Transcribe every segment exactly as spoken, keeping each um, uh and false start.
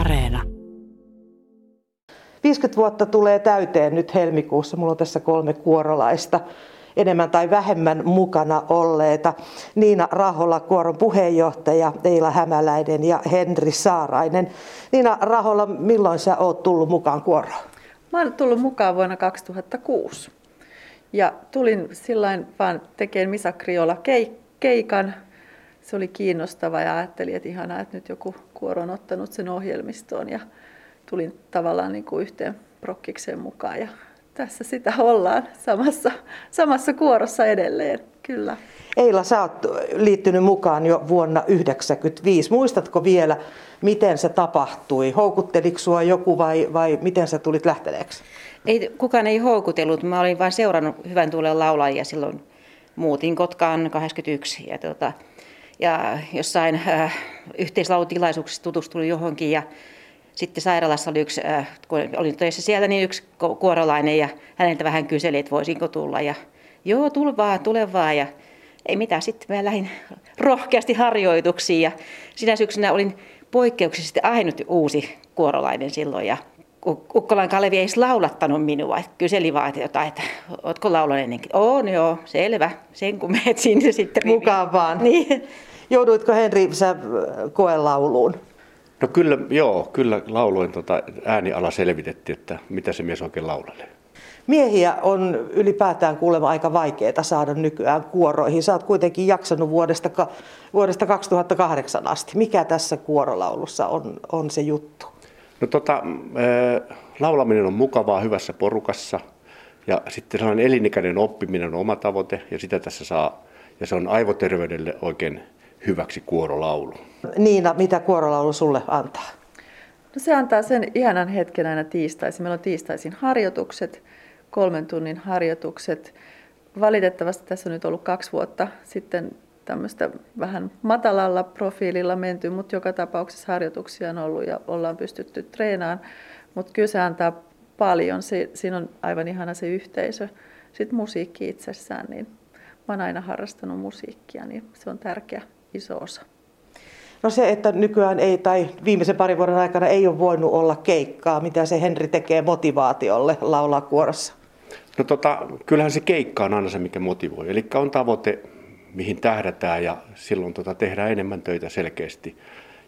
Areena. viisikymmentä vuotta tulee täyteen nyt helmikuussa. Mulla on tässä kolme kuorolaista enemmän tai vähemmän mukana olleita. Niina Rahola, kuoron puheenjohtaja, Eila Hämäläinen ja Henri Saarainen. Niina Rahola, milloin sä oot tullut mukaan kuoroon? Mä oon tullut mukaan vuonna kaksituhattakuusi. Ja tulin sillain vaan tekemään Misakriola keikan. Se oli kiinnostava ja ajattelin, että ihanaa, että nyt joku kuoro on ottanut sen ohjelmistoon. Ja tulin tavallaan niin kuin yhteen prokkikseen mukaan. Ja tässä sitä ollaan samassa, samassa kuorossa edelleen, kyllä. Eila, sä oot liittynyt mukaan jo vuonna yhdeksänkymmentäviisi. Muistatko vielä, miten se tapahtui? Houkutteliko sua joku vai, vai miten sä tulit lähteneeksi? Ei, kukaan ei houkutellut. Mä olin vain seurannut Hyvän Tuulen laulajia silloin. Muutin Kotkaan kahdeksankymmentäyksi ja, tuota, ja jossain äh, yhteislaulutilaisuuksissa tutustuin johonkin ja sitten sairaalassa oli yksi, äh, kun olin töissä siellä, niin yksi kuorolainen ja häneltä vähän kyseli, että voisinko tulla ja joo, tule vaan, tule vaan ja ei mitään. Sitten mä lähdin rohkeasti harjoituksiin ja sinä syksynä olin poikkeuksellisesti ainut uusi kuorolainen silloin ja Ukkolan Kalevi ei edes laulattanut minua, kyseli vaan jotain, että ootko laulanut ennenkin? Oon joo, selvä, sen kun menet sinne sitten riviin. Mukaan vaan. Niin. Jouduitko Henri, sä koelauluun? No kyllä, joo, kyllä lauloin tota, ääniala selvitettiin, että mitä se mies oikein laulelee. Miehiä on ylipäätään kuulemma aika vaikeaa saada nykyään kuoroihin. Sä oot kuitenkin jaksanut vuodesta, vuodesta kaksituhattakahdeksan asti. Mikä tässä kuorolaulussa on, on se juttu? No tota, äh, laulaminen on mukavaa hyvässä porukassa ja sitten sellainen elinikäinen oppiminen on oma tavoite ja sitä tässä saa ja se on aivoterveydelle oikein hyväksi kuorolaulu. Niina, mitä kuorolaulu sulle antaa? No se antaa sen ihanan hetken aina tiistaisin. Meillä on tiistaisin harjoitukset, kolmen tunnin harjoitukset. Valitettavasti tässä on nyt ollut kaksi vuotta sitten tämmöistä vähän matalalla profiililla menty, mutta joka tapauksessa harjoituksia on ollut ja ollaan pystytty treenaan. Mutta kyllä se antaa paljon, siinä on aivan ihana se yhteisö. Sitten musiikki itsessään, niin mä oon aina harrastanut musiikkia, niin se on tärkeä iso osa. No se, että nykyään ei tai viimeisen parin vuoden aikana ei ole voinut olla keikkaa, mitä se Henri tekee motivaatiolle laulaa kuorossa? No tota, kyllähän se keikka on aina se, mikä motivoi, eli on tavoite, mihin tähdätään ja silloin tota tehdään enemmän töitä selkeästi.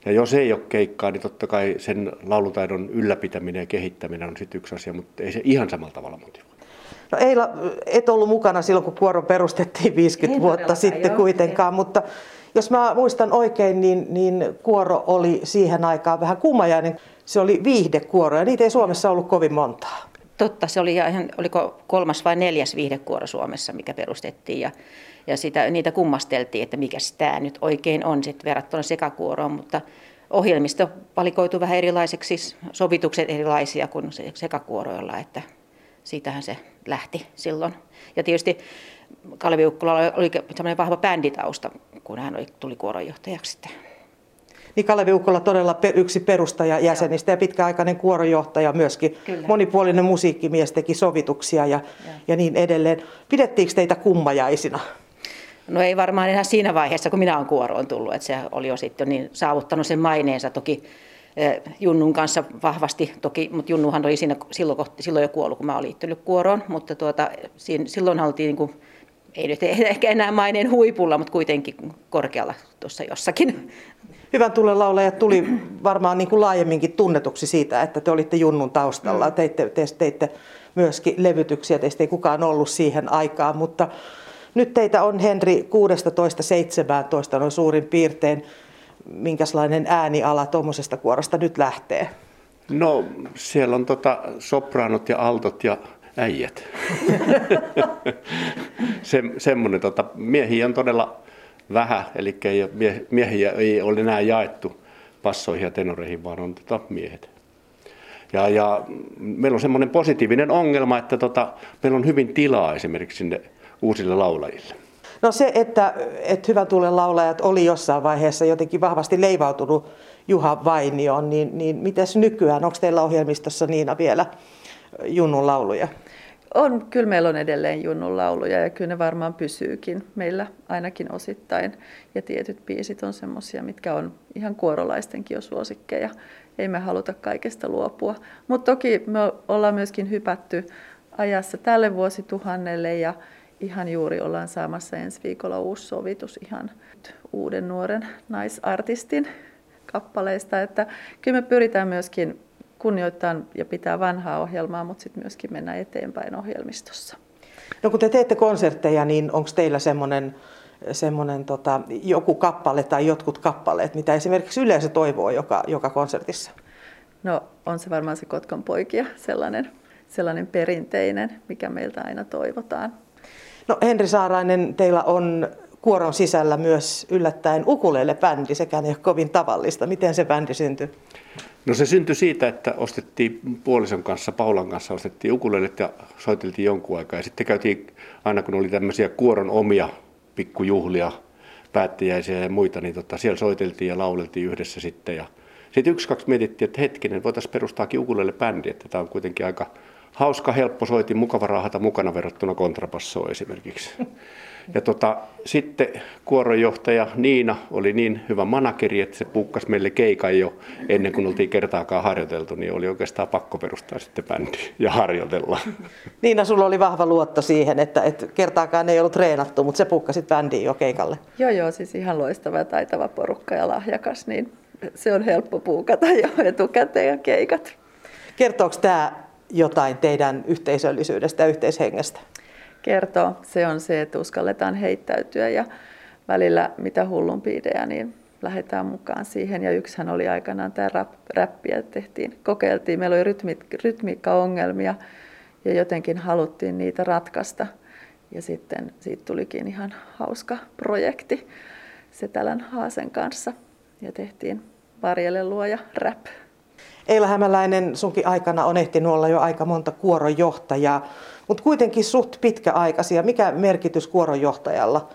Ja jos ei ole keikkaa, niin totta kai sen laulutaidon ylläpitäminen ja kehittäminen on sitten yksi asia, mutta ei se ihan samalla tavalla motivoi. No Eila, et ollut mukana silloin, kun kuoro perustettiin viisikymmentä ei vuotta sitten joo, kuitenkaan, ei. Mutta jos mä muistan oikein, niin, niin kuoro oli siihen aikaan vähän kummajainen. Se oli viihdekuoro ja niitä ei Suomessa ollut kovin montaa. Totta, se oli ihan, oliko kolmas vai neljäs viihdekuoro Suomessa, mikä perustettiin ja, ja sitä, niitä kummasteltiin, että mikä tämä nyt oikein on sit verrattuna sekakuoroon, mutta ohjelmisto valikoitui vähän erilaiseksi, sovitukset erilaisia kuin sekakuoroilla, että siitähän se lähti silloin. Ja tietysti Kalevi Ukkolalla oli sellainen vahva bänditausta, kun hän oli, tuli kuoronjohtajaksi. Niin Kalevi Ukkola todella yksi perustaja jäsenistä ja pitkäaikainen kuoronjohtaja myöskin. Kyllä. Monipuolinen musiikkimies teki sovituksia ja, ja. ja niin edelleen. Pidettiinkö teitä kummajaisina? No ei varmaan enää siinä vaiheessa, kun minä olen kuoroon tullut. Että se oli jo sitten niin saavuttanut sen maineensa toki Junnun kanssa vahvasti. Toki, mutta Junnuhan oli siinä silloin, silloin jo kuollut, kun mä olin liittynyt kuoroon. Mutta tuota, silloin oltiin niin kuin, ei nyt ehkä enää maineen huipulla, mutta kuitenkin korkealla tuossa jossakin. Hyvän Tuulen laulajat tuli varmaan niin kuin laajemminkin tunnetuksi siitä, että te olitte Junnun taustalla. Teitte, te, teitte myöskin levytyksiä, teistä ei kukaan ollut siihen aikaan, mutta nyt teitä on Henri kuusitoista seitsemäntoista on suurin piirtein. Minkälainen ääniala tuommoisesta kuorosta nyt lähtee? No siellä on tota sopraanot ja altot ja äijät. Se, semmoinen, tota, miehiä on todella vähän, eli ei, miehiä ei ole enää jaettu passoihin ja tenoreihin, vaan on tota, miehet. Ja, ja meillä on semmoinen positiivinen ongelma, että tota, meillä on hyvin tilaa esimerkiksi sinne uusille laulajille. No se, että, että Hyvän Tuulen laulajat oli jossain vaiheessa jotenkin vahvasti leivautunut Juha Vainioon, niin, niin mites nykyään? Onko teillä ohjelmistossa Niina vielä Junnun lauluja? On, kyllä meillä on edelleen junnun lauluja ja kyllä ne varmaan pysyykin meillä ainakin osittain. Ja tietyt biisit on semmoisia, mitkä on ihan kuorolaistenkin jo suosikkeja. Ei me haluta kaikesta luopua. Mutta toki me ollaan myöskin hypätty ajassa tälle vuosituhannelle ja ihan juuri ollaan saamassa ensi viikolla uusi sovitus ihan uuden nuoren naisartistin kappaleista. Että kyllä me pyritään myöskin kunnioittaa ja pitää vanhaa ohjelmaa, mutta sitten myöskin mennä eteenpäin ohjelmistossa. No kun te teette konsertteja, niin onko teillä semmoinen semmoinen tota, joku kappale tai jotkut kappaleet, mitä esimerkiksi yleisö toivoo joka, joka konsertissa? No on se varmaan se Kotkan poikia, sellainen, sellainen perinteinen, mikä meiltä aina toivotaan. No Henri Saarainen, teillä on kuoron sisällä myös yllättäen ukulele-bändi, sekään ei ole kovin tavallista. Miten se bändi syntyi? No se syntyi siitä, että ostettiin puolison kanssa, Paulan kanssa, ostettiin ukulelet ja soiteltiin jonkun aikaa. Ja sitten käytiin, aina kun oli tämmöisiä kuoron omia pikkujuhlia, päättäjäisiä ja muita, niin tota, siellä soiteltiin ja lauleltiin yhdessä sitten. Ja sitten yksi-kaksi mietittiin, että hetkinen, voitaisiin perustaakin ukulele-bändi, että tämä on kuitenkin aika hauska, helppo soitin, mukava raahata mukana verrattuna kontrabassoon esimerkiksi. Ja tota, sitten kuoronjohtaja Niina oli niin hyvä manageri, että se pukkasi meille keikan jo ennen kuin oltiin kertaakaan harjoiteltu, niin oli oikeastaan pakko perustaa sitten bändi ja harjoitella. Niina, sulla oli vahva luotto siihen, että, että kertaakaan ei ollut treenattu, mutta se pukkasit bändiin jo keikalle. Joo, joo, siis ihan loistava ja taitava porukka ja lahjakas, niin se on helppo puukata jo etukäteen ja keikat. Kertooko tämä jotain teidän yhteisöllisyydestä ja yhteishengestä? Kertoo. Se on se, että uskalletaan heittäytyä ja välillä mitä hullumpi idea, niin lähdetään mukaan siihen. Ja yksihän oli aikanaan tämä rap, räppiä, tehtiin, kokeiltiin. Meillä oli rytmi, rytmiikkaongelmia ja jotenkin haluttiin niitä ratkaista. Ja sitten siitä tulikin ihan hauska projekti Setälän Haasen kanssa ja tehtiin Varjelle luoja rap. Eila Hämäläinen, sunkin aikana on ehtinyt olla jo aika monta kuoronjohtajaa, mutta kuitenkin suht pitkäaikaisia. Mikä merkitys kuoronjohtajalla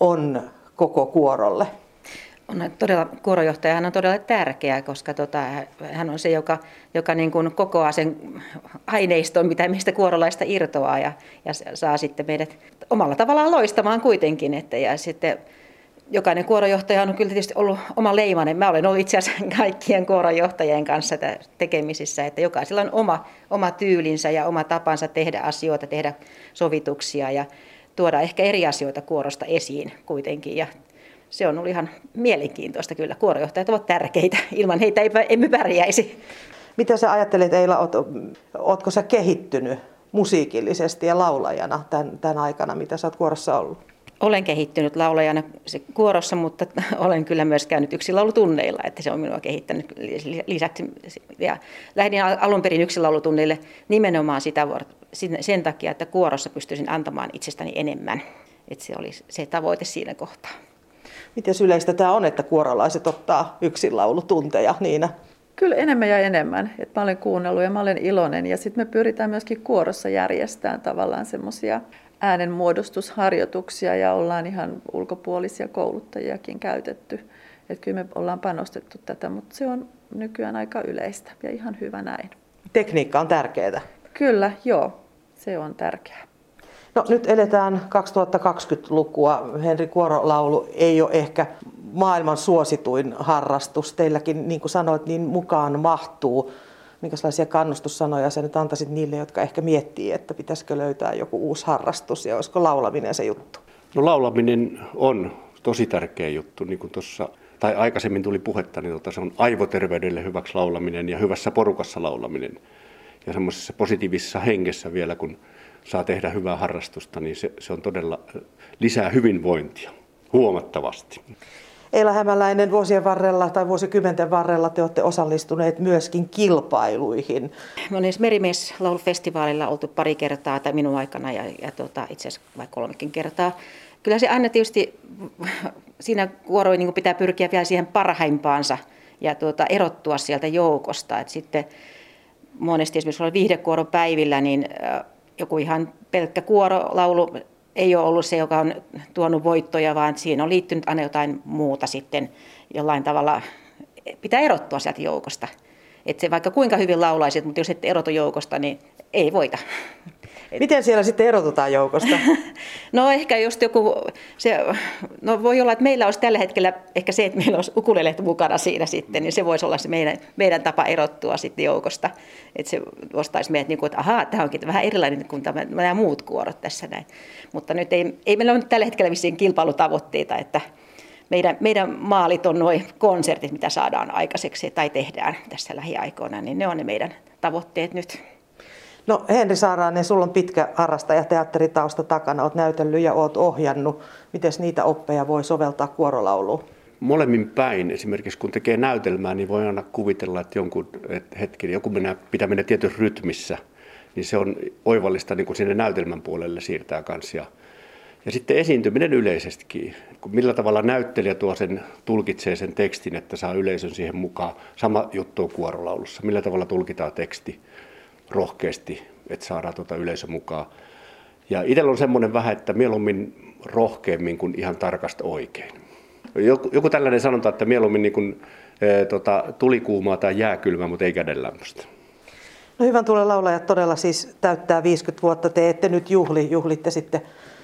on koko kuorolle? On todella, kuoronjohtajahan on todella tärkeä, koska tota, hän on se, joka, joka niin kuin kokoaa sen aineiston, mitä meistä kuorolaista irtoaa ja, ja saa sitten meidät omalla tavallaan loistamaan kuitenkin. Että, ja sitten jokainen kuoronjohtaja on kyllä tietysti ollut oma leimainen. Mä olen ollut itse asiassa kaikkien kuoronjohtajien kanssa tekemisissä, että jokaisella on oma, oma tyylinsä ja oma tapansa tehdä asioita, tehdä sovituksia ja tuoda ehkä eri asioita kuorosta esiin kuitenkin. Ja se on ollut ihan mielenkiintoista kyllä. Kuoronjohtajat ovat tärkeitä. Ilman heitä emme pärjäisi. Mitä sä ajattelet, Eila, oot, ootko sä kehittynyt musiikillisesti ja laulajana tämän, tämän aikana, mitä sä oot kuorossa ollut? Olen kehittynyt laulajana kuorossa, mutta olen kyllä myös käynyt yksinlaulutunneilla, että se on minua kehittänyt lisäksi. Ja lähdin alun perin yksinlaulutunneille nimenomaan sitä, sen takia, että kuorossa pystyisin antamaan itsestäni enemmän. Että se oli se tavoite siinä kohtaa. Miten yleistä tämä on, että kuorolaiset ottaa yksinlaulutunteja, Niina? Kyllä enemmän ja enemmän. Et mä olen kuunnellut ja mä olen iloinen. Ja sitten me pyritään myöskin kuorossa järjestämään tavallaan semmoisia äänenmuodostusharjoituksia ja ollaan ihan ulkopuolisia kouluttajiakin käytetty. Et kyllä me ollaan panostettu tätä, mutta se on nykyään aika yleistä ja ihan hyvä näin. Tekniikka on tärkeää. Kyllä, joo. Se on tärkeää. No, nyt eletään kaksituhattakaksikymmentälukua. Henri, kuorolaulu ei ole ehkä maailman suosituin harrastus. Teilläkin, niin kuin sanoit, niin mukaan mahtuu. Minkälaisia kannustussanoja sä nyt antaisit niille, jotka ehkä miettii, että pitäisikö löytää joku uusi harrastus ja olisiko laulaminen se juttu? No laulaminen on tosi tärkeä juttu, niin kuin tuossa, tai aikaisemmin tuli puhetta, niin tuota, se on aivoterveydelle hyväksi laulaminen ja hyvässä porukassa laulaminen. Ja semmoisessa positiivisessa hengessä vielä, kun saa tehdä hyvää harrastusta, niin se, se on todella lisää hyvinvointia huomattavasti. Eila Hämäläinen, vuosien varrella tai vuosikymmenten varrella te olette osallistuneet myöskin kilpailuihin. Me olemme Merimieslaulufestivaalilla oltu pari kertaa tai minun aikana ja, ja tota, itse asiassa vai kolmekin kertaa. Kyllä se aina tietysti siinä kuoroin niin pitää pyrkiä vielä siihen parhaimpaansa ja tuota, erottua sieltä joukosta. Et sitten monesti esimerkiksi viihdekuoron päivillä niin joku ihan pelkkä kuorolaulu ei ole ollut se, joka on tuonut voittoja, vaan siinä on liittynyt aina jotain muuta sitten. Jollain tavalla pitää erottua sieltä joukosta. Että se vaikka kuinka hyvin laulaisit, mutta jos et erotu joukosta, niin ei voita. Miten siellä sitten erotutaan joukosta? No ehkä just joku, se, no voi olla, että meillä olisi tällä hetkellä ehkä se, että meillä olisi ukulele mukana siinä sitten, niin se voisi olla se meidän, meidän tapa erottua sitten joukosta. Että se ostaisi meidät, niin kuin, että ahaa, tämä onkin vähän erilainen kuin tämä, nämä muut kuorot tässä näin. Mutta nyt ei, ei meillä ole nyt tällä hetkellä vissiin kilpailutavoitteita, että meidän, meidän maalit on nuo konsertit, mitä saadaan aikaiseksi tai tehdään tässä lähiaikoina, niin ne on ne meidän tavoitteet nyt. No Henri Saarainen, sulla on pitkä harrastajateatteritausta takana, olet näytellyt ja olet ohjannut. Miten niitä oppeja voi soveltaa kuorolauluun? Molemmin päin. Esimerkiksi kun tekee näytelmää, niin voi aina kuvitella, että jonkun että hetken, joku mennä, pitää mennä tietyssä rytmissä, niin se on oivallista niin kun sinne näytelmän puolelle siirtää kanssa. Ja, ja sitten esiintyminen yleisestikin. Millä tavalla näyttelijä tuo sen, tulkitsee sen tekstin, että saa yleisön siihen mukaan. Sama juttu on kuorolaulussa. Millä tavalla tulkitaan teksti rohkeasti, että saadaan tuota yleisö mukaan. Ja itsellä on semmoinen vähän, että mieluummin rohkeammin kuin ihan tarkasta oikein. Joku, joku tällainen sanonta, että mieluummin niin kuin, e, tota, tulikuumaa tai jääkylmää, mutta ei kädenlämpöistä. No Hyvän Tuulen laulajat todella siis täyttää viisikymmentä vuotta. Te ette nyt juhli, juhlitte sitten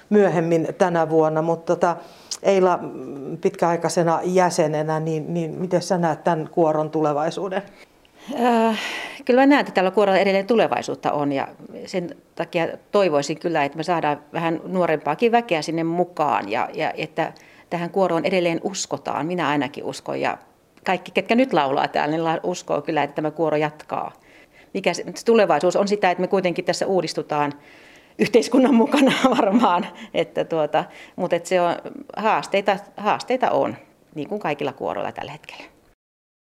myöhemmin tänä vuonna, mutta tota, Eila pitkäaikaisena jäsenenä, niin, niin miten sä näet tämän kuoron tulevaisuuden? Äh, kyllä mä näen, että tällä kuorolla edelleen tulevaisuutta on ja sen takia toivoisin kyllä, että me saadaan vähän nuorempaakin väkeä sinne mukaan ja, ja että tähän kuoroon edelleen uskotaan. Minä ainakin uskon ja kaikki, ketkä nyt laulaa täällä, niin uskoo kyllä, että tämä kuoro jatkaa. Mikä se, tulevaisuus on sitä, että me kuitenkin tässä uudistutaan yhteiskunnan mukana varmaan, että tuota, mutta että se on, haasteita, haasteita on, niin kuin kaikilla kuoroilla tällä hetkellä.